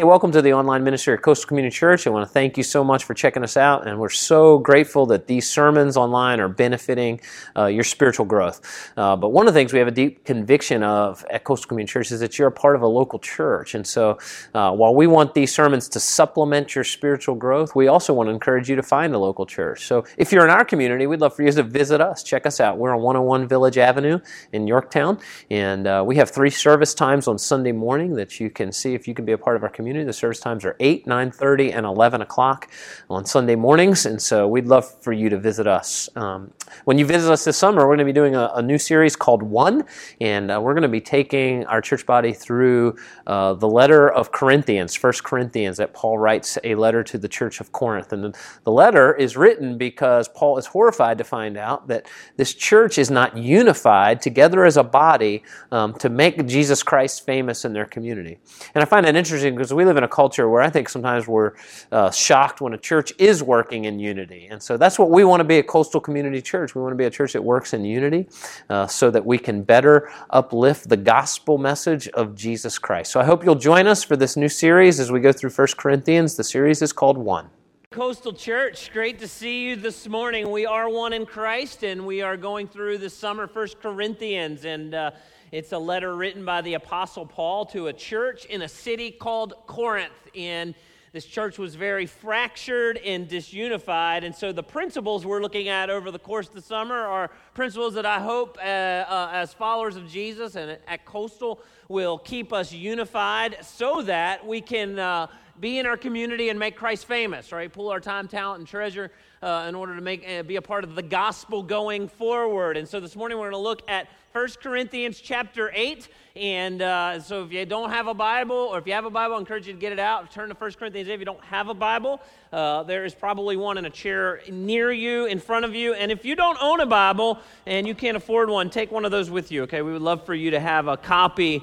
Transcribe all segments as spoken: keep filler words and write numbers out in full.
Hey, welcome to the online ministry at Coastal Community Church. I want to thank you so much for checking us out, and we're so grateful that these sermons online are benefiting uh, your spiritual growth. Uh, but one of the things we have a deep conviction of at Coastal Community Church is that you're a part of a local church, and so uh, while we want these sermons to supplement your spiritual growth, we also want to encourage you to find a local church. So if you're in our community, we'd love for you to visit us. Check us out. We're on one oh one Village Avenue in Yorktown, and uh, we have three service times on Sunday morning that you can see if you can be a part of our community. The service times are eight, nine thirty, and eleven o'clock on Sunday mornings, and so we'd love for you to visit us. Um, when you visit us this summer, we're going to be doing a, a new series called One, and uh, we're going to be taking our church body through uh, the letter of Corinthians, First Corinthians, that Paul writes a letter to the church of Corinth. And the letter is written because Paul is horrified to find out that this church is not unified together as a body um, to make Jesus Christ famous in their community. And I find that interesting because we We live in a culture where I think sometimes we're uh, shocked when a church is working in unity. And so that's what we want to be, a Coastal Community Church. We want to be a church that works in unity uh, so that we can better uplift the gospel message of Jesus Christ. So I hope you'll join us for this new series as we go through First Corinthians. The series is called One. Coastal Church, great to see you this morning. We are one in Christ, and we are going through this summer First Corinthians, and uh, it's a letter written by the Apostle Paul to a church in a city called Corinth, and this church was very fractured and disunified, and so the principles we're looking at over the course of the summer are principles that I hope uh, uh, as followers of Jesus and at Coastal will keep us unified so that we can uh, be in our community and make Christ famous, right? Pull our time, talent, and treasure uh, in order to make uh, be a part of the gospel going forward. And so this morning we're going to look at First Corinthians chapter eight, and uh, so if you don't have a Bible, or if you have a Bible, I encourage you to get it out. Turn to First Corinthians if you don't have a Bible. Uh, there is probably one in a chair near you, in front of you, and if you don't own a Bible and you can't afford one, take one of those with you, okay? We would love for you to have a copy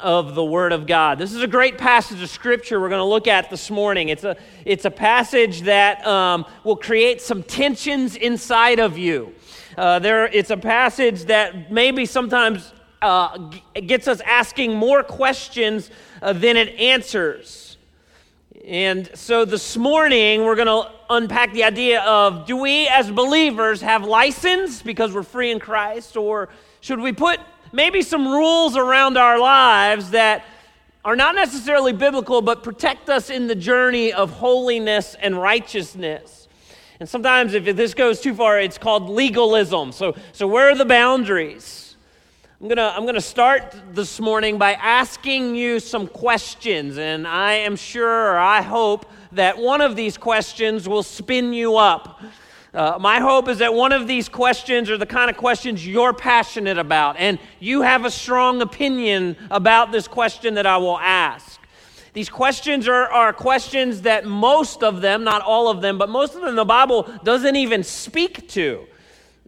of the Word of God. This is a great passage of Scripture we're going to look at this morning. It's a, it's a passage that um, will create some tensions inside of you. Uh, there, it's a passage that maybe sometimes uh, g- gets us asking more questions uh, than it answers. And so this morning, we're going to unpack the idea of, do we as believers have license because we're free in Christ, or should we put maybe some rules around our lives that are not necessarily biblical, but protect us in the journey of holiness and righteousness? And sometimes if this goes too far, it's called legalism. So so where are the boundaries? I'm going to I'm going to start this morning by asking you some questions, and I am sure, or I hope, that one of these questions will spin you up. Uh, my hope is that one of these questions are the kind of questions you're passionate about, and you have a strong opinion about this question that I will ask. These questions are, are questions that most of them, not all of them, but most of them the Bible doesn't even speak to.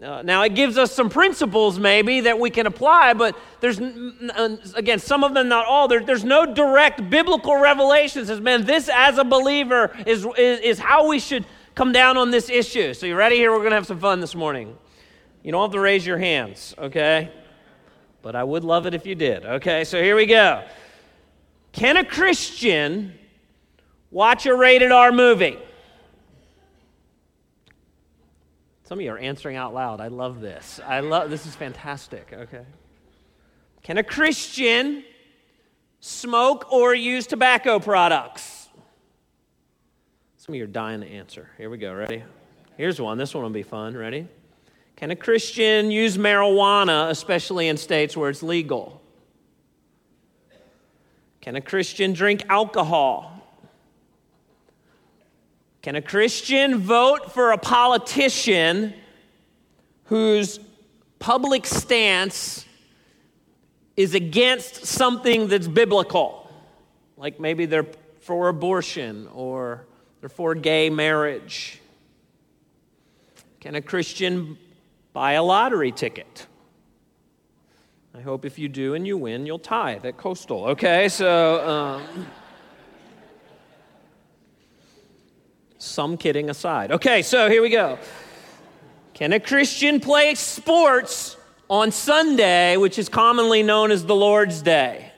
Uh, now, it gives us some principles maybe that we can apply, but there's, again, some of them, not all, there, there's no direct biblical revelation that says, man, this as a believer is, is, is how we should come down on this issue. So you ready here? We're going to have some fun this morning. You don't have to raise your hands, okay? But I would love it if you did, okay? So here we go. Can a Christian watch a rated R movie? Some of you are answering out loud. I love this. I love this is fantastic. Okay. Can a Christian smoke or use tobacco products? Some of you are dying to answer. Here we go. Ready? Here's one. This one will be fun. Ready? Can a Christian use marijuana, especially in states where it's legal? Can a Christian drink alcohol? Can a Christian vote for a politician whose public stance is against something that's biblical? Like maybe they're for abortion or they're for gay marriage. Can a Christian buy a lottery ticket? I hope if you do and you win, you'll tithe at Coastal. Okay, so um, some kidding aside. Okay, so here we go. Can a Christian play sports on Sunday, which is commonly known as the Lord's Day?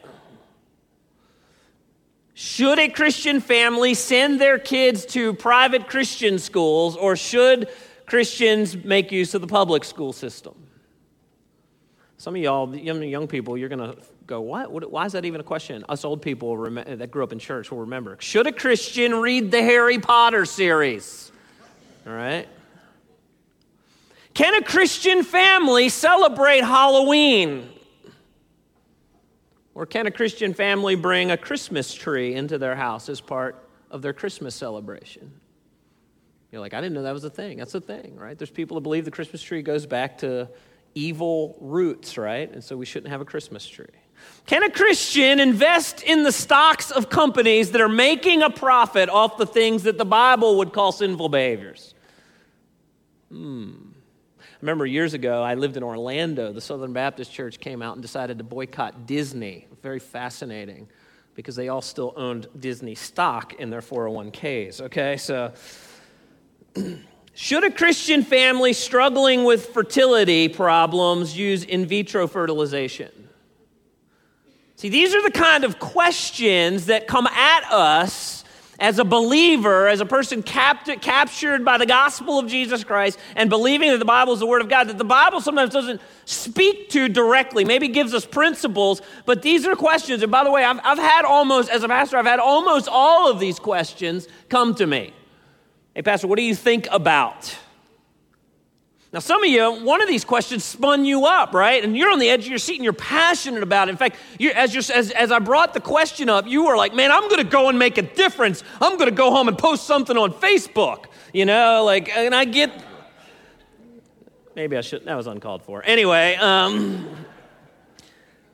Should a Christian family send their kids to private Christian schools, or should Christians make use of the public school system? Some of y'all, young people, you're going to go, what? what? Why is that even a question? Us old people that grew up in church will remember. Should a Christian read the Harry Potter series? All right. Can a Christian family celebrate Halloween? Or can a Christian family bring a Christmas tree into their house as part of their Christmas celebration? You're like, I didn't know that was a thing. That's a thing, right? There's people that believe the Christmas tree goes back to evil roots, right? And so we shouldn't have a Christmas tree. Can a Christian invest in the stocks of companies that are making a profit off the things that the Bible would call sinful behaviors? Hmm. I remember years ago, I lived in Orlando. The Southern Baptist Church came out and decided to boycott Disney. Very fascinating, because they all still owned Disney stock in their four oh one k's, okay? So should a Christian family struggling with fertility problems use in vitro fertilization? See, these are the kind of questions that come at us as a believer, as a person capt- captured by the gospel of Jesus Christ and believing that the Bible is the word of God, that the Bible sometimes doesn't speak to directly, maybe gives us principles, but these are questions. And by the way, I've, I've had almost, as a pastor, I've had almost all of these questions come to me. Hey, pastor, what do you think about? Now, some of you, one of these questions spun you up, right? And you're on the edge of your seat and you're passionate about it. In fact, you're, as, you're, as, as I brought the question up, you were like, man, I'm going to go and make a difference. I'm going to go home and post something on Facebook, you know, like, and I get, maybe I shouldn't, that was uncalled for. Anyway, um...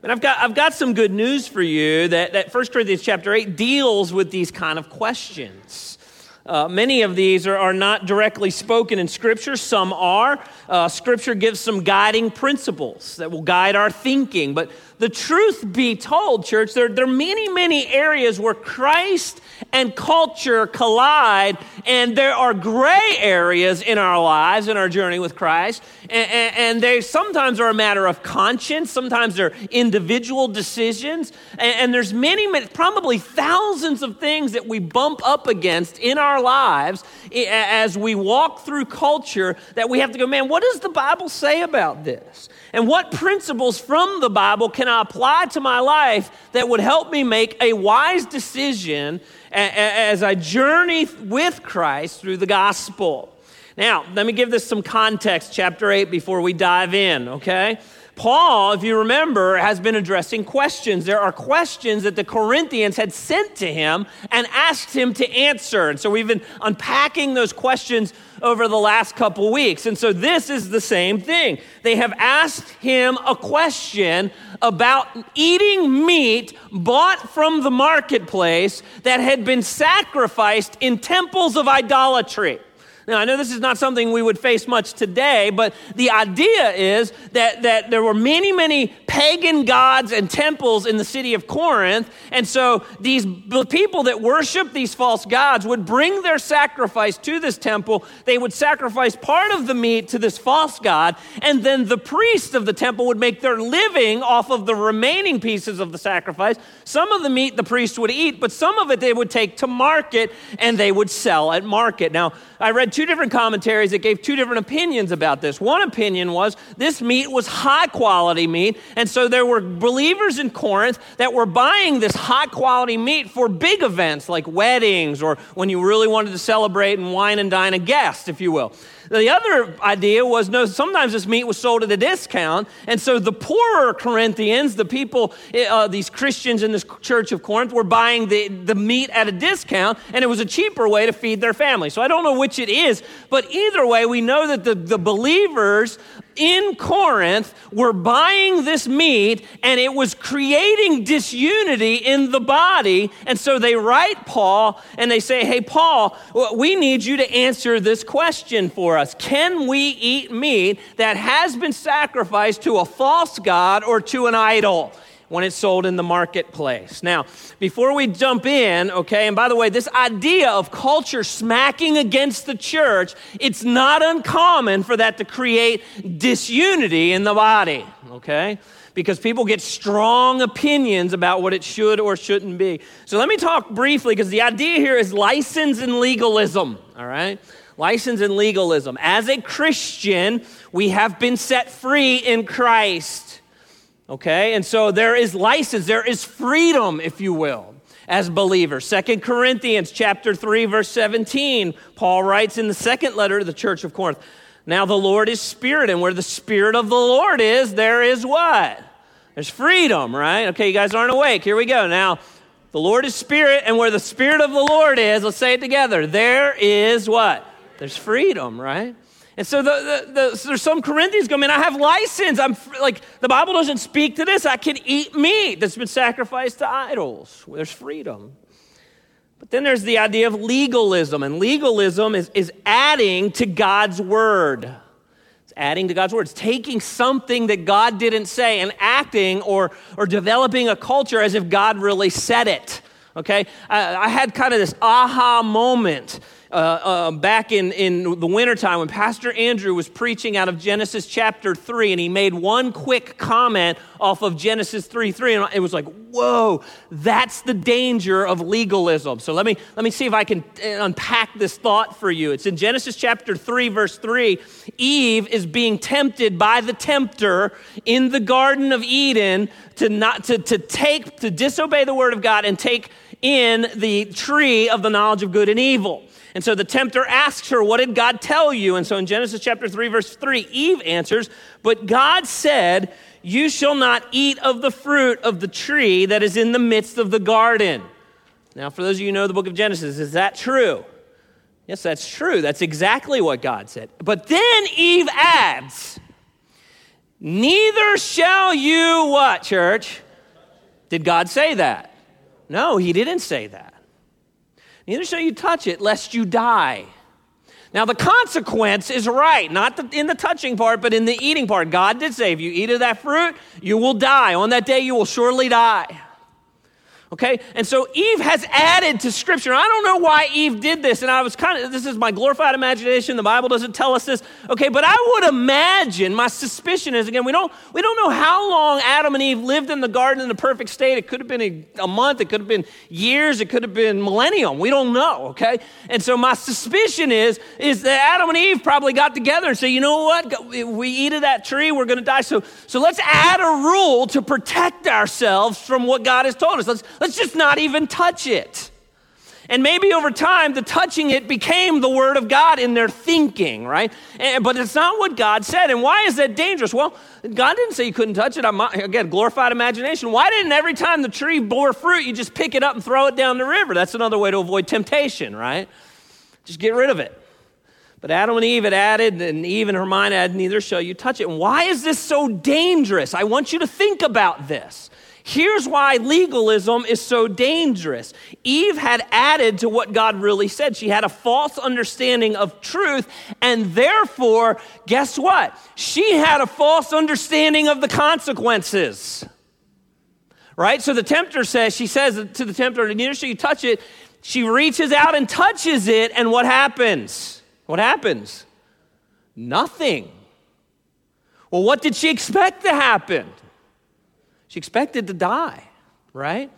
And I've got I've got some good news for you that, that First Corinthians chapter eight deals with these kind of questions. Uh, many of these are, are not directly spoken in Scripture. Some are. Uh, Scripture gives some guiding principles that will guide our thinking. But the truth be told, church, there, there are many, many areas where Christ and culture collide, and there are gray areas in our lives, in our journey with Christ, and, and, and they sometimes are a matter of conscience, sometimes they're individual decisions, and, and there's many, many, probably thousands of things that we bump up against in our lives as we walk through culture that we have to go, man, what does the Bible say about this? And what principles from the Bible can I apply to my life that would help me make a wise decision as I journey with Christ through the gospel? Now, let me give this some context, chapter eight, before we dive in, okay? Paul, if you remember, has been addressing questions. There are questions that the Corinthians had sent to him and asked him to answer. And so we've been unpacking those questions over the last couple weeks. And so this is the same thing. They have asked him a question about eating meat bought from the marketplace that had been sacrificed in temples of idolatry. Now, I know this is not something we would face much today, but the idea is that, that there were many, many pagan gods and temples in the city of Corinth, and so these people that worship these false gods would bring their sacrifice to this temple. They would sacrifice part of the meat to this false god, and then the priest of the temple would make their living off of the remaining pieces of the sacrifice. Some of the meat the priest would eat, but some of it they would take to market, and they would sell at market. Now, I read two different commentaries that gave two different opinions about this. One opinion was this meat was high quality meat, and so there were believers in Corinth that were buying this high quality meat for big events like weddings or when you really wanted to celebrate and wine and dine a guest, if you will. The other idea was, no, sometimes this meat was sold at a discount, and so the poorer Corinthians, the people, uh, these Christians in this church of Corinth, were buying the, the meat at a discount, and it was a cheaper way to feed their family. So I don't know which it is, but either way, we know that the, the believers in Corinth were buying this meat, and it was creating disunity in the body, and so they write Paul, and they say, hey, Paul, we need you to answer this question for us. us. Can we eat meat that has been sacrificed to a false god or to an idol when it's sold in the marketplace? Now, before we jump in, okay, and by the way, this idea of culture smacking against the church, it's not uncommon for that to create disunity in the body, okay? because people get strong opinions about what it should or shouldn't be. So let me talk briefly, because the idea here is license and legalism, all right? License and legalism. As a Christian, we have been set free in Christ, okay? And so there is license, there is freedom, if you will, as believers. Second Corinthians chapter three, verse seventeen, Paul writes in the second letter to the church of Corinth, "Now the Lord is spirit, and where the spirit of the Lord is, there is what? There's freedom," right? Okay, you guys aren't awake. Here we go. Now, the Lord is spirit, and where the spirit of the Lord is, let's say it together, there is what? There's freedom, right? And so, the, the, the, so there's some Corinthians going, man, I have license. I'm free. Like, the Bible doesn't speak to this. I can eat meat that's been sacrificed to idols. There's freedom. But then there's the idea of legalism, and legalism is, is adding to God's word. It's adding to God's word. It's taking something that God didn't say and acting or, or developing a culture as if God really said it, okay? I, I had kind of this aha moment uh, uh, back in, in the wintertime when Pastor Andrew was preaching out of Genesis chapter three, and he made one quick comment off of Genesis three three, and it was like, whoa, that's the danger of legalism. So let me let me see if I can unpack this thought for you. It's in Genesis chapter three, verse three. Eve is being tempted by the tempter in the Garden of Eden to not to, to take to disobey the word of God and take in the tree of the knowledge of good and evil. And so the tempter asks her, what did God tell you? And so in Genesis chapter three, verse three, Eve answers, but God said, you shall not eat of the fruit of the tree that is in the midst of the garden. Now, for those of you who know the book of Genesis, is that true? Yes, that's true. That's exactly what God said. But then Eve adds, neither shall you what, church? Did God say that? No, he didn't say that. Neither shall you touch it, lest you die. Now, the consequence is right, not in the touching part, but in the eating part. God did say, if you eat of that fruit, you will die. On that day, you will surely die. Okay? And so Eve has added to Scripture. I don't know why Eve did this, and I was kind of, this is my glorified imagination. The Bible doesn't tell us this. Okay, but I would imagine, my suspicion is, again, we don't we don't know how long Adam and Eve lived in the garden in the perfect state. It could have been a, a month. It could have been years. It could have been millennium. We don't know, okay? And so my suspicion is, is that Adam and Eve probably got together and said, you know what? We eat of that tree, we're going to die. So, so let's add a rule to protect ourselves from what God has told us. Let's Let's just not even touch it. And maybe over time, the touching it became the word of God in their thinking, right? And, but it's not what God said. And why is that dangerous? Well, God didn't say you couldn't touch it. I'm, again, glorified imagination. Why didn't every time the tree bore fruit, you just pick it up and throw it down the river? That's another way to avoid temptation, right? Just get rid of it. But Adam and Eve had added, and Eve and her mind had, neither shall you touch it. And why is this so dangerous? I want you to think about this. Here's why legalism is so dangerous. Eve had added to what God really said. She had a false understanding of truth, and therefore, guess what? She had a false understanding of the consequences, right? So the tempter says, she says to the tempter, neither shall you touch it. She reaches out and touches it, and what happens? What happens? Nothing. Well, what did she expect to happen? She expected to die, right?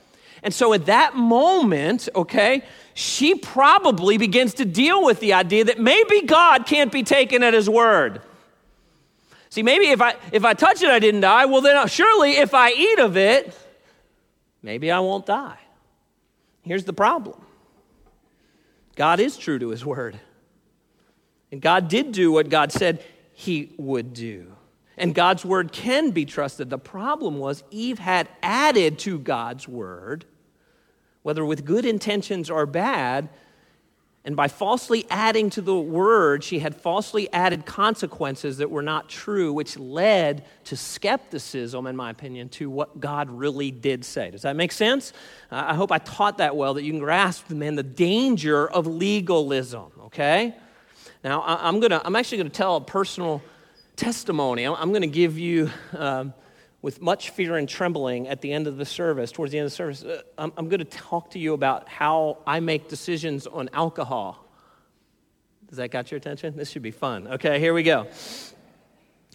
And so at that moment, okay, she probably begins to deal with the idea that maybe God can't be taken at his word. See, maybe if I if I touch it, I didn't die. Well, then surely if I eat of it, maybe I won't die. Here's the problem. God is true to his word. And God did do what God said he would do. And God's word can be trusted. The problem was Eve had added to God's word, whether with good intentions or bad, and by falsely adding to the word, she had falsely added consequences that were not true, which led to skepticism, in my opinion, to what God really did say. Does that make sense? Uh, I hope I taught that well, that you can grasp, man, the danger of legalism, okay? Now, I, I'm gonna, I'm actually going to tell a personal testimony. I'm going to give you, um, with much fear and trembling at the end of the service, towards the end of the service, uh, I'm, I'm going to talk to you about how I make decisions on alcohol. Does that got your attention? This should be fun. Okay, here we go.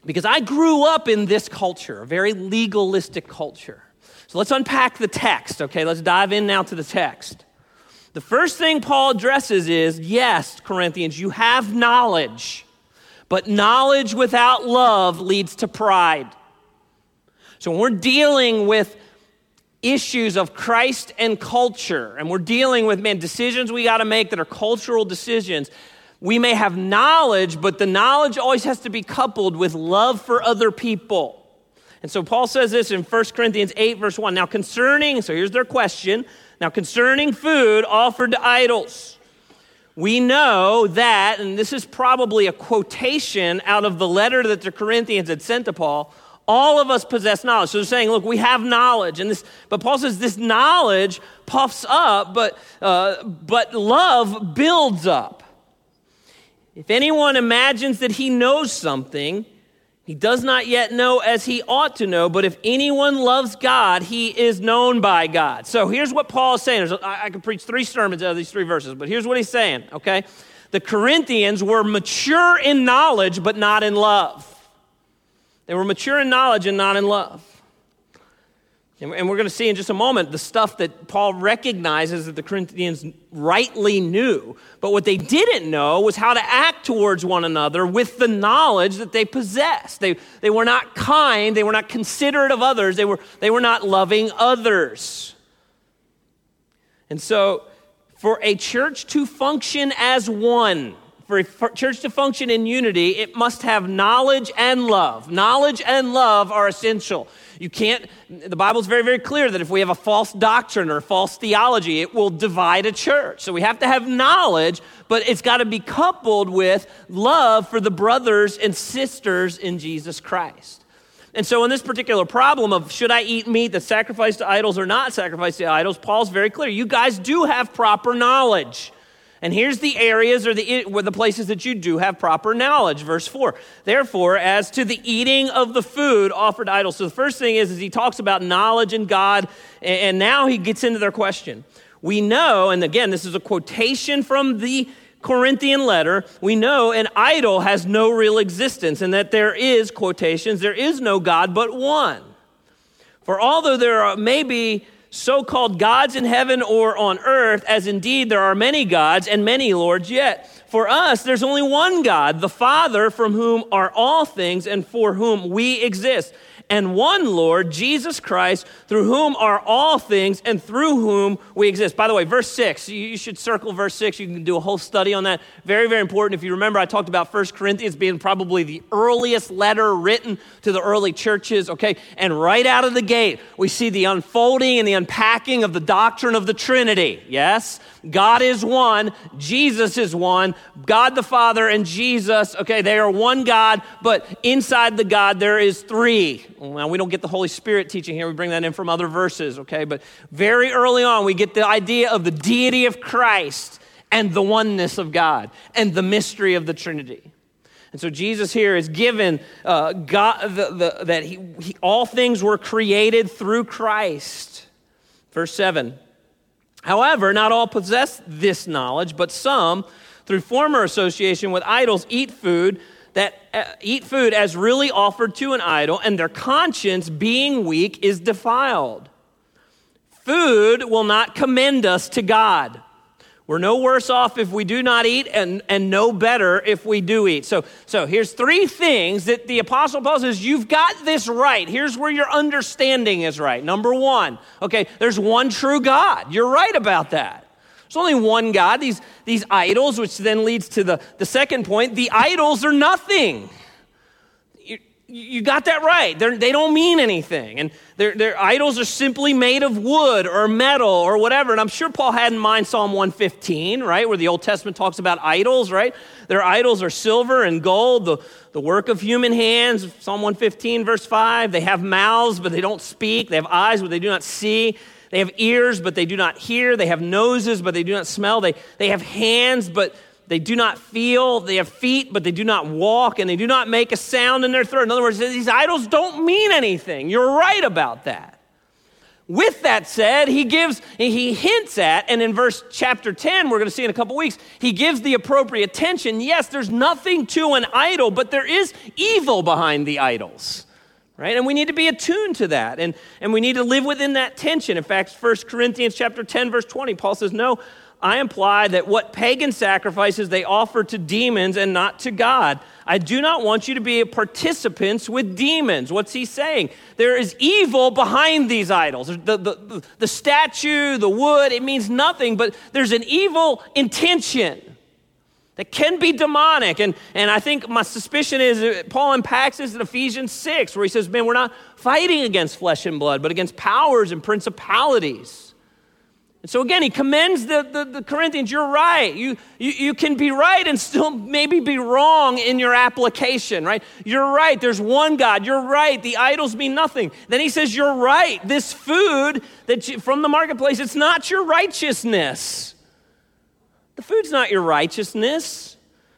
Because I grew up in this culture, a very legalistic culture. So let's unpack the text, okay? Let's dive in now to the text. The first thing Paul addresses is, yes, Corinthians, you have knowledge, but knowledge without love leads to pride. So when we're dealing with issues of Christ and culture, and we're dealing with, man, decisions we got to make that are cultural decisions, we may have knowledge, but the knowledge always has to be coupled with love for other people. And so Paul says this in First Corinthians eight, verse one. Now concerning, so here's their question. Now concerning food offered to idols, we know that, and this is probably a quotation out of the letter that the Corinthians had sent to Paul, all of us possess knowledge. So they're saying, look, we have knowledge. And this, but Paul says this knowledge puffs up, but uh, but love builds up. If anyone imagines that he knows something, he does not yet know as he ought to know, but if anyone loves God, he is known by God. So here's what Paul is saying. I could preach three sermons out of these three verses, but here's what he's saying, okay? The Corinthians were mature in knowledge, but not in love. They were mature in knowledge and not in love. And we're going to see in just a moment the stuff that Paul recognizes that the Corinthians rightly knew. But what they didn't know was how to act towards one another with the knowledge that they possessed. They, they were not kind. They were not considerate of others. They were, they were not loving others. And so for a church to function as one, for a church to function in unity, it must have knowledge and love. Knowledge and love are essential. You can't, the Bible's very, very clear that if we have a false doctrine or false theology, it will divide a church. So we have to have knowledge, but it's got to be coupled with love for the brothers and sisters in Jesus Christ. And so in this particular problem of should I eat meat that's sacrificed to idols or not sacrificed to idols, Paul's very clear. You guys do have proper knowledge. And here's the areas or the where the places that you do have proper knowledge. Verse four, therefore, as to the eating of the food offered to idols. So the first thing is, is he talks about knowledge and God, and now he gets into their question. We know, and again, this is a quotation from the Corinthian letter, we know an idol has no real existence, and that there is, quotations, there is no God but one. For although there are, may be so-called gods in heaven or on earth, as indeed there are many gods and many lords, yet for us there's only one God, the Father, from whom are all things and for whom we exist, and one Lord, Jesus Christ, through whom are all things and through whom we exist. By the way, verse six, you should circle verse six. You can do a whole study on that. Very, very important. If you remember, I talked about First Corinthians being probably the earliest letter written to the early churches, okay? And right out of the gate, we see the unfolding and the unpacking of the doctrine of the Trinity, yes? God is one, Jesus is one, God the Father and Jesus, okay, they are one God, but inside the God there is three. Now, we don't get the Holy Spirit teaching here. We bring that in from other verses, okay? But very early on, we get the idea of the deity of Christ and the oneness of God and the mystery of the Trinity. And so Jesus here is given uh, God the, the, that he, he, all things were created through Christ. Verse seven, however, not all possess this knowledge, but some, through former association with idols, eat food that uh, eat food as really offered to an idol, and their conscience, being weak, is defiled. Food will not commend us to God. We're no worse off if we do not eat, and, and no better if we do eat. So, so here's three things that the Apostle Paul says, you've got this right. Here's where your understanding is right. Number one, okay, there's one true God. You're right about that. There's only one God, these, these idols, which then leads to the, the second point. The idols are nothing. You, you got that right. They're, they don't mean anything. And their, their idols are simply made of wood or metal or whatever. And I'm sure Paul had in mind Psalm one fifteen, right, where the Old Testament talks about idols, right? Their idols are silver and gold, the, the work of human hands. Psalm one fifteen, verse five, they have mouths, but they don't speak. They have eyes, but they do not see. They have ears, but they do not hear. They have noses, but they do not smell. They, they have hands, but they do not feel. They have feet, but they do not walk, and they do not make a sound in their throat. In other words, these idols don't mean anything. You're right about that. With that said, he gives, he hints at, and in verse chapter ten, we're going to see in a couple weeks, he gives the appropriate attention. Yes, there's nothing to an idol, but there is evil behind the idols, right? And we need to be attuned to that, and, and we need to live within that tension. In fact, First Corinthians chapter ten, verse twenty, Paul says, no, I imply that what pagan sacrifices they offer to demons and not to God. I do not want you to be participants with demons. What's he saying? There is evil behind these idols. The, the, the statue, the wood, it means nothing, but there's an evil intention that can be demonic. And, and I think my suspicion is Paul unpacks this in Ephesians six, where he says, man, we're not fighting against flesh and blood, but against powers and principalities. And so again, he commends the, the, the Corinthians. You're right. You, you you can be right and still maybe be wrong in your application, right? You're right. There's one God. You're right. The idols mean nothing. Then he says, you're right. This food that you, from the marketplace, it's not your righteousness. The food's not your righteousness.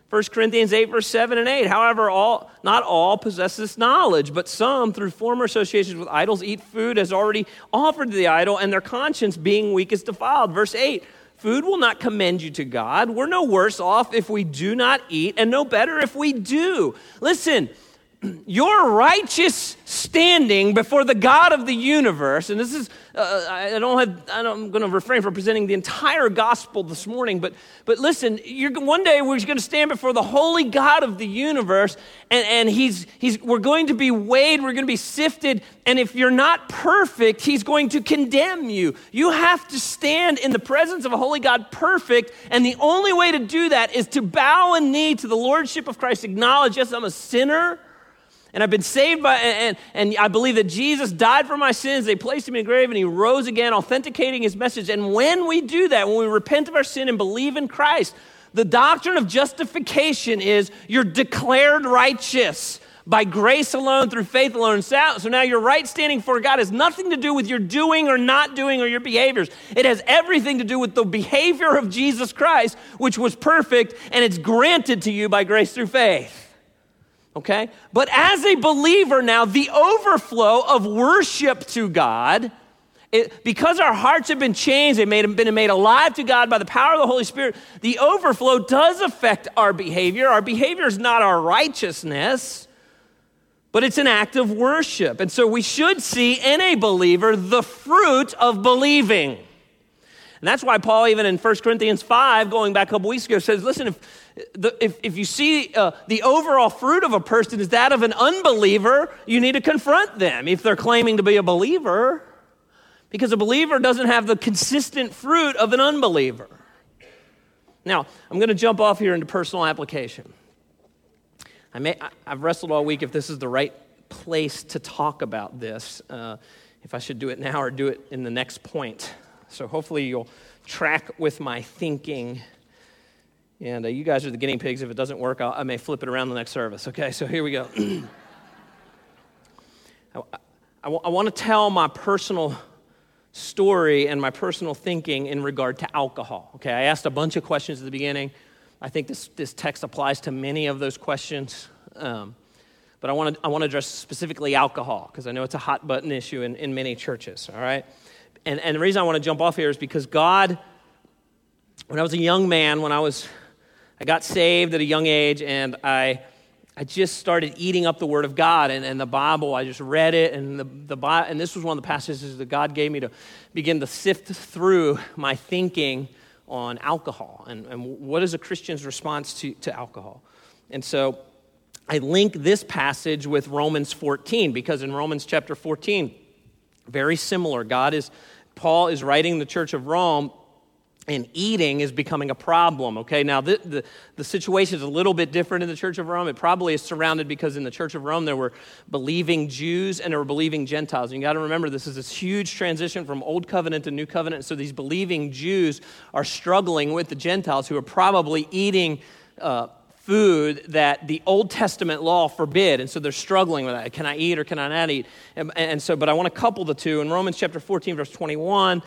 First Corinthians eight, verse seven and eight. However, all not all possess this knowledge, but some, through former associations with idols, eat food as already offered to the idol, and their conscience, being weak, is defiled. Verse eight, food will not commend you to God. We're no worse off if we do not eat, and no better if we do. Listen, your righteous standing before the God of the universe, and this is, uh, I don't have, I don't, I'm going to refrain from presenting the entire gospel this morning, but but listen, you're, one day we're going to stand before the holy God of the universe, and, and he's he's we're going to be weighed, we're going to be sifted, and if you're not perfect, he's going to condemn you. You have to stand in the presence of a holy God perfect, and the only way to do that is to bow and knee to the lordship of Christ, acknowledge, yes, I'm a sinner, and I've been saved by, and, and I believe that Jesus died for my sins. They placed him in the grave and he rose again, authenticating his message. And when we do that, when we repent of our sin and believe in Christ, the doctrine of justification is you're declared righteous by grace alone, through faith alone. So now your right standing before God has nothing to do with your doing or not doing or your behaviors. It has everything to do with the behavior of Jesus Christ, which was perfect, and it's granted to you by grace through faith. Okay? But as a believer now, the overflow of worship to God, it, because our hearts have been changed, they've made, been made alive to God by the power of the Holy Spirit, the overflow does affect our behavior. Our behavior is not our righteousness, but it's an act of worship. And so we should see in a believer the fruit of believing. And that's why Paul, even in First Corinthians five, going back a couple weeks ago, says, listen, if the, if, if you see uh, the overall fruit of a person is that of an unbeliever, you need to confront them if they're claiming to be a believer, because a believer doesn't have the consistent fruit of an unbeliever. Now, I'm going to jump off here into personal application. I may, I, I've wrestled all week if this is the right place to talk about this, uh, if I should do it now or do it in the next point. So hopefully you'll track with my thinking. And uh, you guys are the guinea pigs. If it doesn't work, I'll, I may flip it around the next service. Okay, so here we go. I, I, I want to tell my personal story and my personal thinking in regard to alcohol. Okay, I asked a bunch of questions at the beginning. I think this, this text applies to many of those questions. Um, but I want to I want to address specifically alcohol, because I know it's a hot button issue in, in many churches, all right? And, and the reason I want to jump off here is because God, when I was a young man, when I was, I got saved at a young age, and I I just started eating up the Word of God and, and the Bible. I just read it, and the the and this was one of the passages that God gave me to begin to sift through my thinking on alcohol and, and what is a Christian's response to, to alcohol. And so I link this passage with Romans fourteen, because in Romans chapter fourteen, very similar. God is, Paul is writing the church of Rome, and eating is becoming a problem, okay? Now, the, the, the situation is a little bit different in the church of Rome. It probably is surrounded, because in the church of Rome, there were believing Jews and there were believing Gentiles. And you got to remember, this is this huge transition from Old Covenant to New Covenant. So these believing Jews are struggling with the Gentiles, who are probably eating uh food that the Old Testament law forbid, and so they're struggling with that. Can I eat or can I not eat? And, and so, but I want to couple the two. In Romans chapter fourteen, verse twenty-one,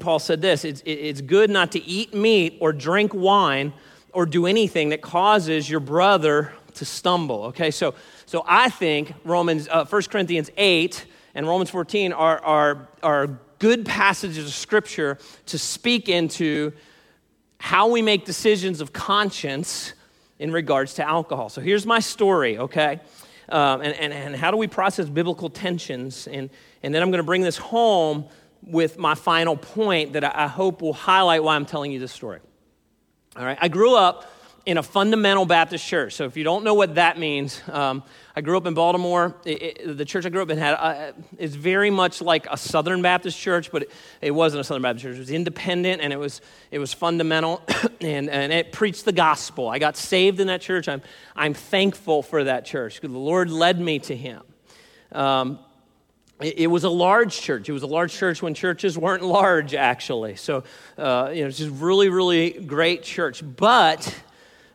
Paul said this, it's, it's good not to eat meat or drink wine or do anything that causes your brother to stumble, okay? So so I think Romans, uh, First Corinthians eight and Romans fourteen are are are good passages of Scripture to speak into how we make decisions of conscience in regards to alcohol. So here's my story, okay? Um, and, and, and how do we process biblical tensions? And, and then I'm going to bring this home with my final point that I, I hope will highlight why I'm telling you this story. All right, I grew up in a fundamental Baptist church. So if you don't know what that means, um, I grew up in Baltimore. It, it, the church I grew up in had uh, is very much like a Southern Baptist church, but it, it wasn't a Southern Baptist church. It was independent, and it was it was fundamental, and, and it preached the gospel. I got saved in that church. I'm I'm thankful for that church. The Lord led me to Him. Um, It was a large church. It was a large church when churches weren't large, actually. So, uh, you know, it's just really, really great church. But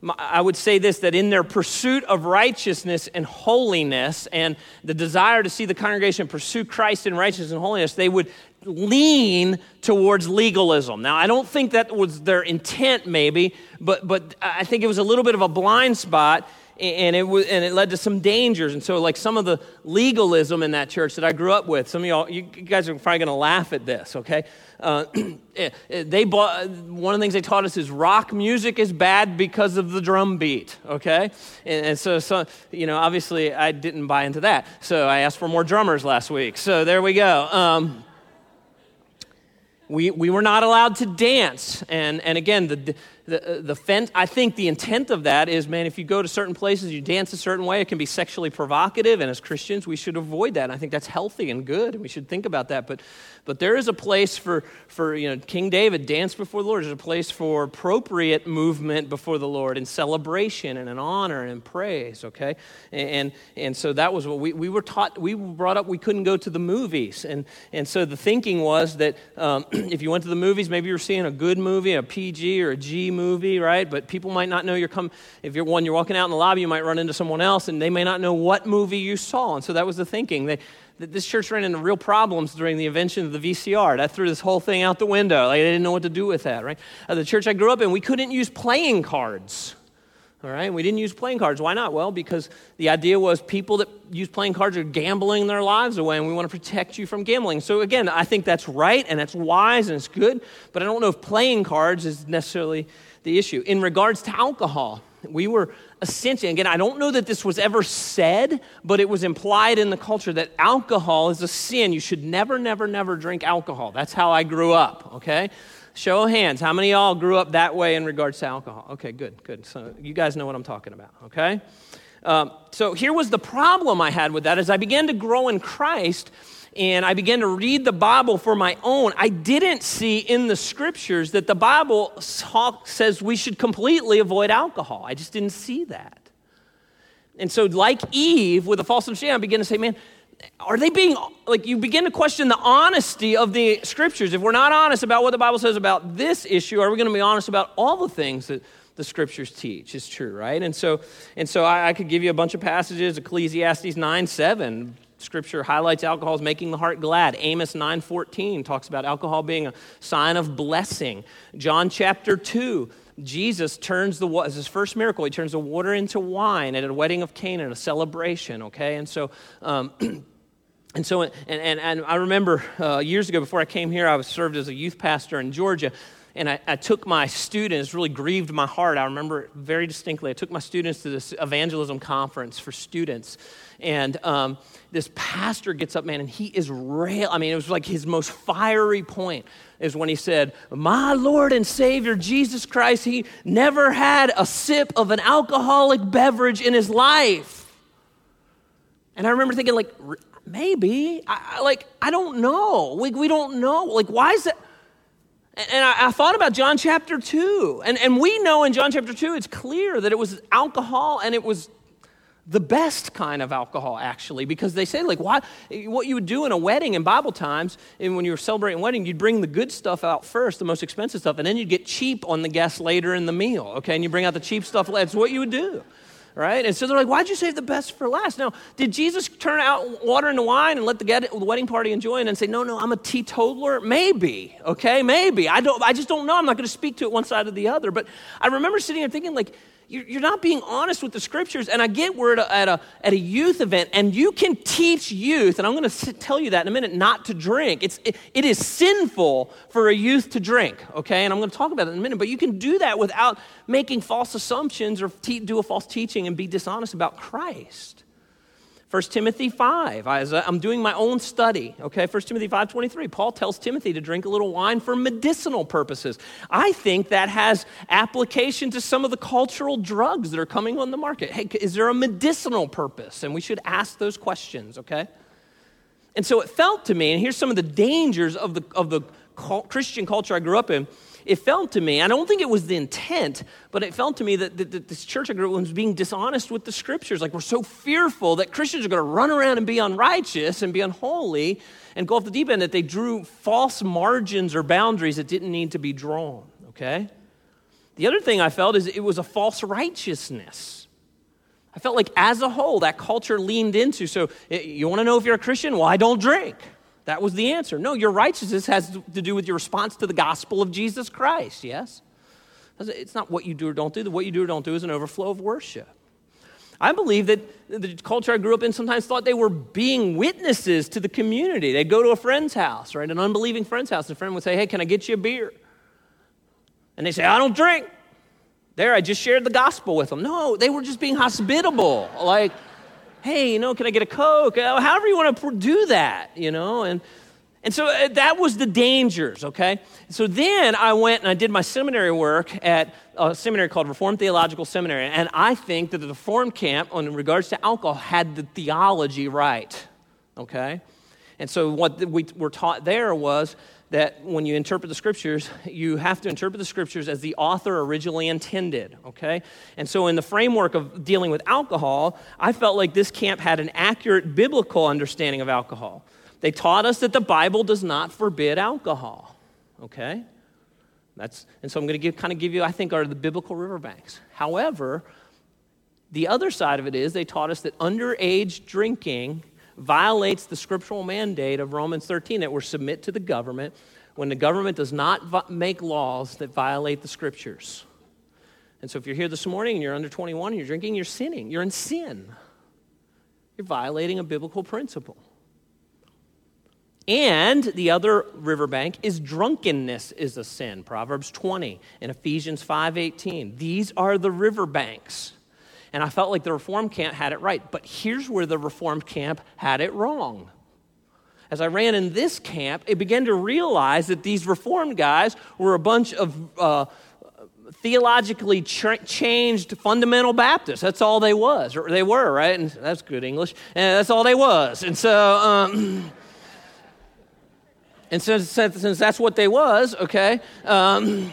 my, I would say this, that in their pursuit of righteousness and holiness and the desire to see the congregation pursue Christ in righteousness and holiness, they would lean towards legalism. Now, I don't think that was their intent, maybe, but but I think it was a little bit of a blind spot. And it was, and it led to some dangers. And so, like, some of the legalism in that church that I grew up with, some of y'all, you guys are probably going to laugh at this, okay? Uh, they bought, one of the things they taught us is rock music is bad because of the drum beat, okay? And, and so, so, you know, obviously I didn't buy into that. So I asked for more drummers last week. So there we go. Um, we we were not allowed to dance. And, and again, the... The the fence, I think the intent of that is, man, if you go to certain places, you dance a certain way, it can be sexually provocative, and as Christians, we should avoid that. And I think that's healthy and good, and we should think about that. But but there is a place for, for you know, King David danced before the Lord. There's a place for appropriate movement before the Lord in celebration and in honor and in praise, okay? And and, and so that was what we, we were taught. We were brought up, we couldn't go to the movies. And, and so the thinking was that um, if you went to the movies, maybe you were seeing a good movie, a P G or a G movie, right? But people might not know you're coming. If you're one, you're walking out in the lobby, you might run into someone else, and they may not know what movie you saw. And so that was the thinking. They, this church ran into real problems during the invention of the V C R. That threw this whole thing out the window. Like, they didn't know what to do with that, right? Uh, the church I grew up in, we couldn't use playing cards. All right, we didn't use playing cards. Why not? Well, because the idea was people that use playing cards are gambling their lives away, and we want to protect you from gambling. So again, I think that's right, and that's wise, and it's good, but I don't know if playing cards is necessarily the issue. In regards to alcohol, we were essentially, again, I don't know that this was ever said, but it was implied in the culture that alcohol is a sin. You should never, never, never drink alcohol. That's how I grew up, okay? Show of hands, how many of y'all grew up that way in regards to alcohol? Okay, good, good. So you guys know what I'm talking about, okay? Um, so here was the problem I had with that. As I began to grow in Christ and I began to read the Bible for my own, I didn't see in the Scriptures that the Bible says we should completely avoid alcohol. I just didn't see that. And so like Eve with a false understanding, I began to say, man, are they being, like, you begin to question the honesty of the Scriptures. If we're not honest about what the Bible says about this issue, are we going to be honest about all the things that the Scriptures teach? It's true, right? And so and so I, I could give you a bunch of passages. Ecclesiastes nine seven, Scripture highlights alcohol as making the heart glad. Amos nine fourteen talks about alcohol being a sign of blessing. John chapter two, Jesus turns the water, his first miracle, he turns the water into wine at a wedding of Canaan, a celebration, okay? And so... Um, And so, and, and, and I remember uh, years ago before I came here, I was served as a youth pastor in Georgia, and I, I took my students, it really grieved my heart. I remember it very distinctly. I took my students to this evangelism conference for students, and um, this pastor gets up, man, and he is real. I mean, it was like his most fiery point is when he said, "My Lord and Savior, Jesus Christ, he never had a sip of an alcoholic beverage in his life." And I remember thinking, like, maybe, I, I, like, I don't know. We, we don't know. Like, why is that? And, and I, I thought about John chapter two. And, and we know in John chapter two, it's clear that it was alcohol, and it was the best kind of alcohol, actually, because they say, like, why, what you would do in a wedding in Bible times, and when you were celebrating a wedding, you'd bring the good stuff out first, the most expensive stuff, and then you'd get cheap on the guests later in the meal, okay? And you bring out the cheap stuff. That's what you would do. Right? And so they're like, why'd you save the best for last? Now, did Jesus turn out water into wine and let the wedding party enjoy it and say, no, no, I'm a teetotaler? Maybe, okay, maybe. I don't. I just don't know. I'm not going to speak to it one side or the other. But I remember sitting here thinking, like, You're not being honest with the scriptures. And I get we're at a, at a, at a youth event, and you can teach youth, and I'm going to tell you that in a minute, not to drink. It's, it, it is sinful for a youth to drink, okay? And I'm going to talk about it in a minute. But you can do that without making false assumptions or te- do a false teaching and be dishonest about Christ. First Timothy five, I, I'm doing my own study, okay? First Timothy five twenty-three, Paul tells Timothy to drink a little wine for medicinal purposes. I think that has application to some of the cultural drugs that are coming on the market. Hey, is there a medicinal purpose? And we should ask those questions, okay? And so it felt to me, and here's some of the dangers of the, of the Christian culture I grew up in. It felt to me, I don't think it was the intent, but it felt to me that, that, that this church I grew up in was being dishonest with the scriptures. Like, we're so fearful that Christians are going to run around and be unrighteous and be unholy and go off the deep end, that they drew false margins or boundaries that didn't need to be drawn, okay? The other thing I felt is it was a false righteousness. I felt like as a whole, that culture leaned into, so it, you want to know if you're a Christian? Well, I don't drink. That was the answer. No, your righteousness has to do with your response to the gospel of Jesus Christ, yes? It's not what you do or don't do. What you do or don't do is an overflow of worship. I believe that the culture I grew up in sometimes thought they were being witnesses to the community. They'd go to a friend's house, right, an unbelieving friend's house, and a friend would say, hey, can I get you a beer? And they say, I don't drink. There, I just shared the gospel with them. No, they were just being hospitable, like, hey, you know, can I get a Coke? However you want to do that, you know? And and so that was the dangers, okay? So then I went and I did my seminary work at a seminary called Reformed Theological Seminary, and I think that the Reformed camp, in regards to alcohol, had the theology right, okay? And so what we were taught there was that when you interpret the scriptures, you have to interpret the scriptures as the author originally intended, okay? And so in the framework of dealing with alcohol, I felt like this camp had an accurate biblical understanding of alcohol. They taught us that the Bible does not forbid alcohol, okay? That's, and so I'm going to give, kind of give you, I think, are the biblical riverbanks. However, the other side of it is they taught us that underage drinking violates the scriptural mandate of Romans thirteen that we're submit to the government when the government does not vi- make laws that violate the scriptures. And so if you're here this morning and you're under twenty-one and you're drinking, you're sinning. You're in sin. You're violating a biblical principle. And the other riverbank is drunkenness is a sin, Proverbs twenty and Ephesians five eighteen. These are the riverbanks. And I felt like the Reformed camp had it right. But here's where the Reformed camp had it wrong. As I ran in this camp, it began to realize that these Reformed guys were a bunch of uh, theologically tra- changed fundamental Baptists. That's all they was. Or they were, right? And that's good English. And that's all they was. And so, um, and since, since that's what they was, okay, um,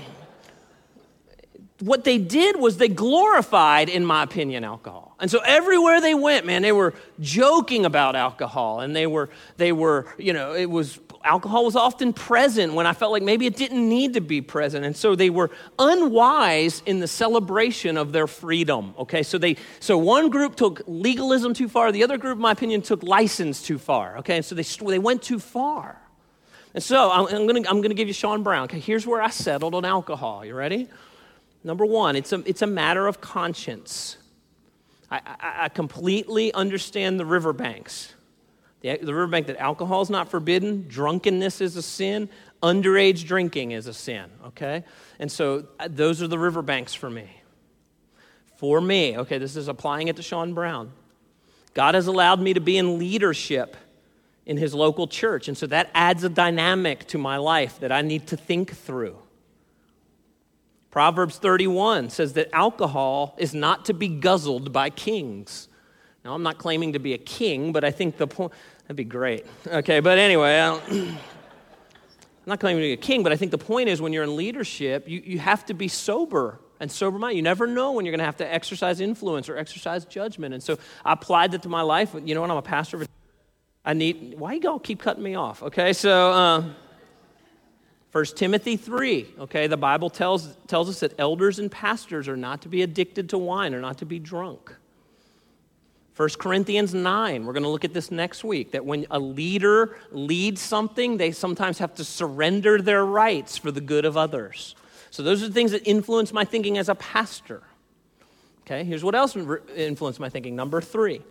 what they did was they glorified, in my opinion, alcohol. And so everywhere they went, man, they were joking about alcohol. And they were, they were, you know, it was, alcohol was often present when I felt like maybe it didn't need to be present. And so they were unwise in the celebration of their freedom, okay? So they, so one group took legalism too far. The other group, in my opinion, took license too far, okay? And so they, they went too far. And so I'm, I'm gonna, I'm gonna give you Sean Brown. Okay, here's where I settled on alcohol. You ready? Number one, it's a it's a matter of conscience. I, I, I completely understand the riverbanks. The, the riverbank that alcohol is not forbidden, drunkenness is a sin, underage drinking is a sin, okay? And so those are the riverbanks for me. For me, okay, this is applying it to Sean Brown. God has allowed me to be in leadership in his local church, and so that adds a dynamic to my life that I need to think through. Proverbs thirty-one says that alcohol is not to be guzzled by kings. Now, I'm not claiming to be a king, but I think the point, that'd be great. Okay, but anyway, I don't, I'm not claiming to be a king, but I think the point is when you're in leadership, you, you have to be sober and sober-minded. You never know when you're going to have to exercise influence or exercise judgment. And so I applied that to my life. You know what, I'm a pastor of a, I need, why y'all keep cutting me off? Okay, so Uh, First Timothy three, okay, the Bible tells tells us that elders and pastors are not to be addicted to wine, are not to be drunk. First Corinthians nine, we're going to look at this next week, that when a leader leads something, they sometimes have to surrender their rights for the good of others. So those are the things that influence my thinking as a pastor. Okay, here's what else influenced my thinking. Number three,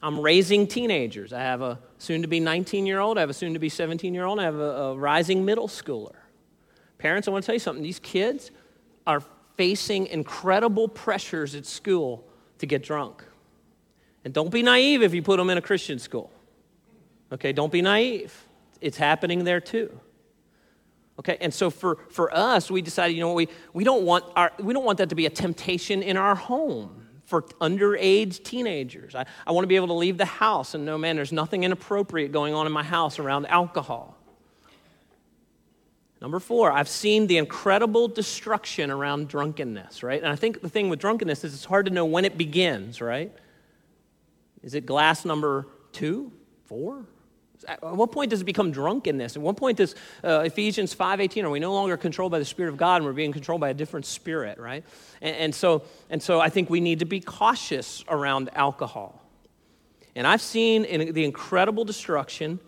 I'm raising teenagers. I have a soon-to-be nineteen-year-old, I have a soon-to-be seventeen-year-old, I have a, a rising middle schooler. Parents, I want to tell you something. These kids are facing incredible pressures at school to get drunk. And don't be naive if you put them in a Christian school. Okay, don't be naive. It's happening there too. Okay, and so for, for us, we decided, you know, we we don't want our we don't want that to be a temptation in our home for underage teenagers. I, I want to be able to leave the house and know, man, there's nothing inappropriate going on in my house around alcohol. Number four, I've seen the incredible destruction around drunkenness, right? And I think the thing with drunkenness is it's hard to know when it begins, right? Is it glass number two, four? At what point does it become drunkenness? At what point does uh, Ephesians five eighteen, are we no longer controlled by the Spirit of God and we're being controlled by a different spirit, right? And, and so and so I think we need to be cautious around alcohol. And I've seen in the incredible destruction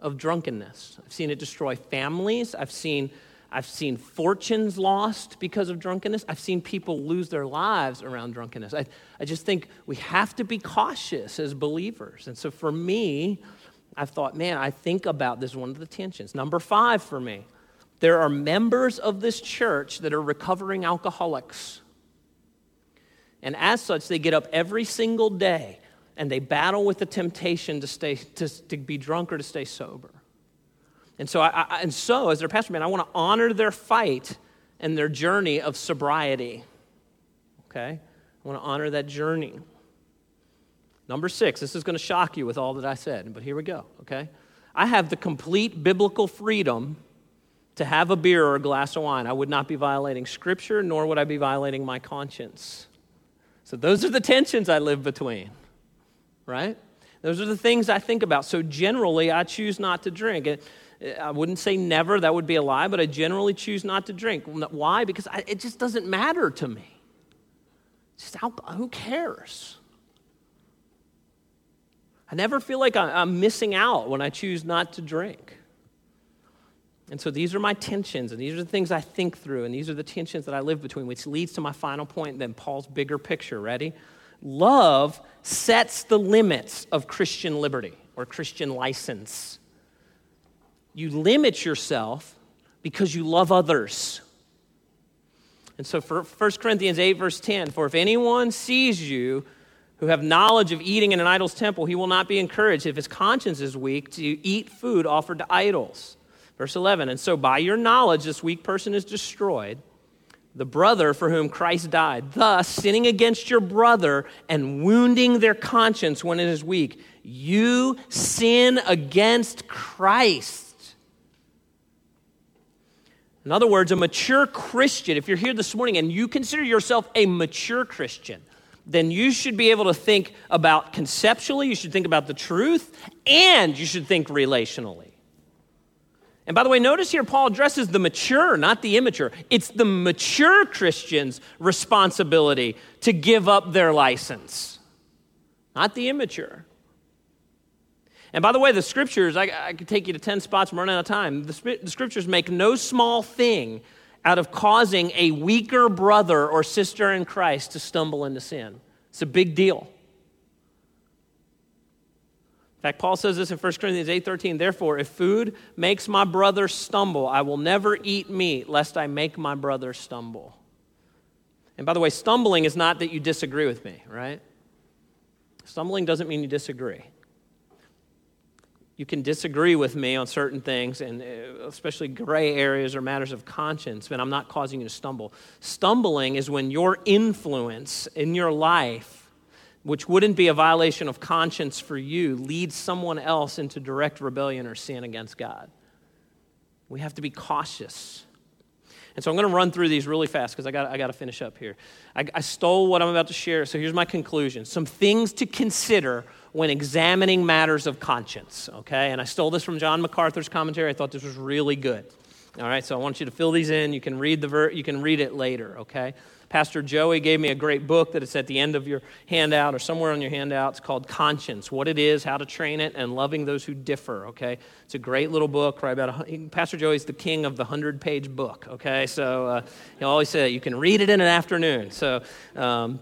of drunkenness. I've seen it destroy families. I've seen I've seen fortunes lost because of drunkenness. I've seen people lose their lives around drunkenness. I, I just think we have to be cautious as believers. And so for me, I've thought, man, I think about this one of the tensions. Number five for me, there are members of this church that are recovering alcoholics. And as such, they get up every single day and they battle with the temptation to stay to, to be drunk or to stay sober. And so, I, I, and so as their pastor, man, I want to honor their fight and their journey of sobriety. Okay? I want to honor that journey. Number six, this is going to shock you with all that I said, but here we go, okay? I have the complete biblical freedom to have a beer or a glass of wine. I would not be violating Scripture, nor would I be violating my conscience. So those are the tensions I live between, right? Those are the things I think about. So generally, I choose not to drink. I wouldn't say never, that would be a lie, but I generally choose not to drink. Why? Because I, it just doesn't matter to me. Just alcohol, who cares? I never feel like I'm missing out when I choose not to drink. And so these are my tensions, and these are the things I think through, and these are the tensions that I live between, which leads to my final point, and then Paul's bigger picture. Ready? Love sets the limits of Christian liberty or Christian license. You limit yourself because you love others. And so for First Corinthians eight, verse ten, for if anyone sees you who have knowledge of eating in an idol's temple, he will not be encouraged if his conscience is weak to eat food offered to idols. Verse eleven, and so by your knowledge this weak person is destroyed, the brother for whom Christ died. Thus, sinning against your brother and wounding their conscience when it is weak, you sin against Christ. In other words, a mature Christian, if you're here this morning and you consider yourself a mature Christian, then you should be able to think about conceptually, you should think about the truth, and you should think relationally. And by the way, notice here Paul addresses the mature, not the immature. It's the mature Christian's responsibility to give up their license, not the immature. And by the way, the Scriptures, I, I could take you to ten spots, I'm running out of time. The, the Scriptures make no small thing out of causing a weaker brother or sister in Christ to stumble into sin. It's a big deal. In fact, Paul says this in First Corinthians eight thirteen, therefore, if food makes my brother stumble, I will never eat meat lest I make my brother stumble. And by the way, stumbling is not that you disagree with me, right? Stumbling doesn't mean you disagree. You can disagree with me on certain things, and especially gray areas or matters of conscience, but I'm not causing you to stumble. Stumbling is when your influence in your life, which wouldn't be a violation of conscience for you, leads someone else into direct rebellion or sin against God. We have to be cautious. And so I'm going to run through these really fast because I got I got to finish up here. I, I stole what I'm about to share, so here's my conclusion. Some things to consider when examining matters of conscience, okay? And I stole this from John MacArthur's commentary. I thought this was really good. All right, so I want you to fill these in. You can read the ver- you can read it later, okay? Pastor Joey gave me a great book that it's at the end of your handout or somewhere on your handout. It's called Conscience, What It Is, How to Train It, and Loving Those Who Differ, okay? It's a great little book. Right about a, Pastor Joey's the king of the hundred-page book, okay? So uh, he'll always say you can read it in an afternoon. So um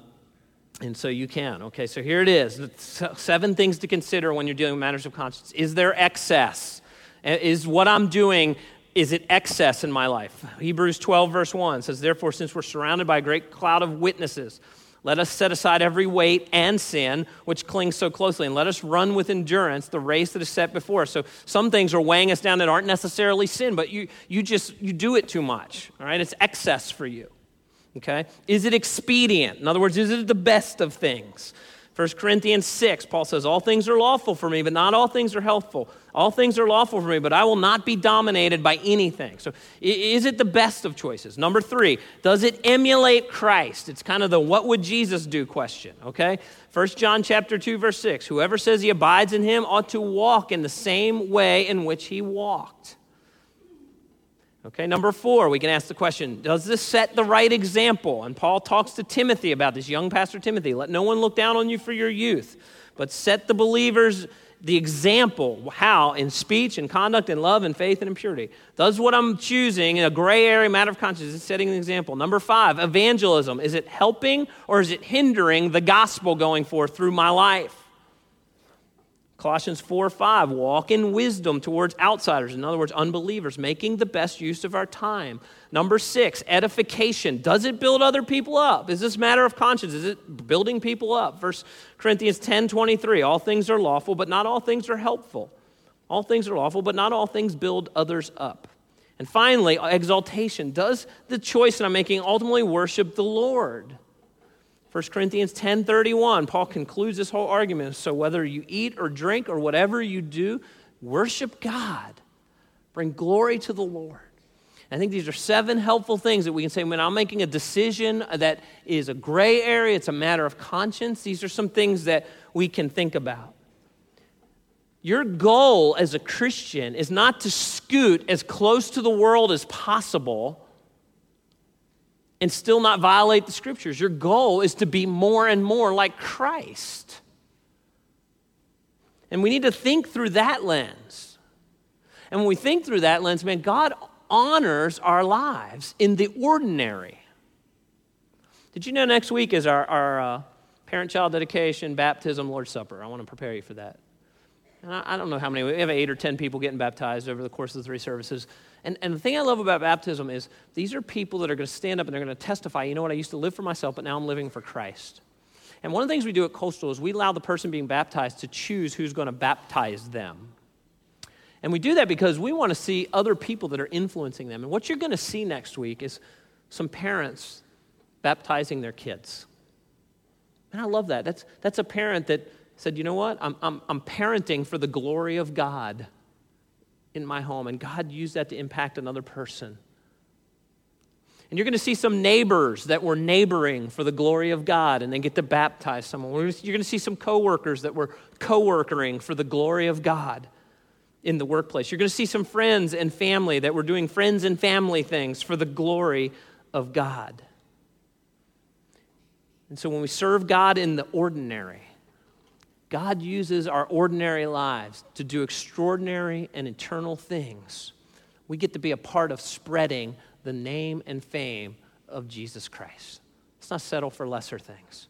And so you can. Okay, so here it is. Seven things to consider when you're dealing with matters of conscience. Is there excess? Is what I'm doing, is it excess in my life? Hebrews twelve, verse one says, therefore, since we're surrounded by a great cloud of witnesses, let us set aside every weight and sin which clings so closely, and let us run with endurance the race that is set before us. So some things are weighing us down that aren't necessarily sin, but you you just, you do it too much, all right? It's excess for you, okay? Is it expedient? In other words, is it the best of things? First Corinthians six, Paul says, all things are lawful for me, but not all things are helpful. All things are lawful for me, but I will not be dominated by anything. So is it the best of choices? Number three, does it emulate Christ? It's kind of the what would Jesus do question, okay? First John chapter two, verse six, whoever says he abides in him ought to walk in the same way in which he walked. Okay, number four, we can ask the question, does this set the right example? And Paul talks to Timothy about this, young Pastor Timothy. Let no one look down on you for your youth, but set the believers the example, how in speech and conduct and love and faith and impurity. Does what I'm choosing in a gray area matter of conscience? Is it setting an example? Number five, evangelism. Is it helping or is it hindering the gospel going forth through my life? Colossians four, five, walk in wisdom towards outsiders. In other words, unbelievers, making the best use of our time. Number six, edification. Does it build other people up? Is this a matter of conscience? Is it building people up? First Corinthians ten, twenty-three, all things are lawful, but not all things are helpful. All things are lawful, but not all things build others up. And finally, exaltation. Does the choice that I'm making ultimately worship the Lord? First Corinthians ten, thirty-one, Paul concludes this whole argument. So whether you eat or drink or whatever you do, worship God. Bring glory to the Lord. I think these are seven helpful things that we can say, when I'm making a decision that is a gray area, it's a matter of conscience. These are some things that we can think about. Your goal as a Christian is not to scoot as close to the world as possible and still not violate the scriptures. Your goal is to be more and more like Christ. And we need to think through that lens. And when we think through that lens, man, God honors our lives in the ordinary. Did you know next week is our, our uh, parent-child dedication, baptism, Lord's Supper? I want to prepare you for that. And I, I don't know how many, we have eight or ten people getting baptized over the course of the three services. And, and the thing I love about baptism is these are people that are going to stand up and they're going to testify, you know what, I used to live for myself, but now I'm living for Christ. And one of the things we do at Coastal is we allow the person being baptized to choose who's going to baptize them. And we do that because we want to see other people that are influencing them. And what you're going to see next week is some parents baptizing their kids. And I love that. That's, that's a parent that said, you know what, I'm, I'm, I'm parenting for the glory of God in my home, and God used that to impact another person. And you're going to see some neighbors that were neighboring for the glory of God and then get to baptize someone. You're going to see some coworkers that were coworkering for the glory of God in the workplace. You're going to see some friends and family that were doing friends and family things for the glory of God. And so when we serve God in the ordinary, God uses our ordinary lives to do extraordinary and eternal things. We get to be a part of spreading the name and fame of Jesus Christ. Let's not settle for lesser things.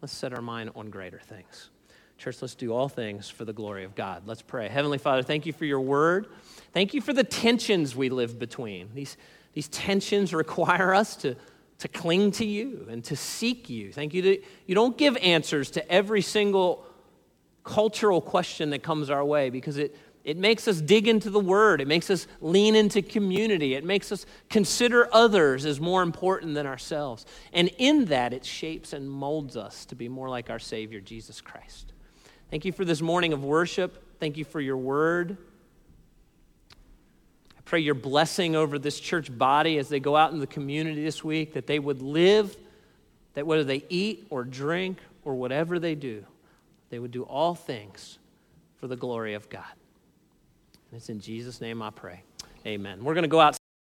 Let's set our mind on greater things. Church, let's do all things for the glory of God. Let's pray. Heavenly Father, thank you for your word. Thank you for the tensions we live between. These, these tensions require us to to cling to you and to seek you. Thank you that you don't give answers to every single cultural question that comes our way, because it, it makes us dig into the word. It makes us lean into community. It makes us consider others as more important than ourselves. And in that, it shapes and molds us to be more like our Savior, Jesus Christ. Thank you for this morning of worship. Thank you for your word. I pray your blessing over this church body as they go out in the community this week, that they would live, that whether they eat or drink or whatever they do, they would do all things for the glory of God. And it's in Jesus' name I pray. Amen. We're going to go outside.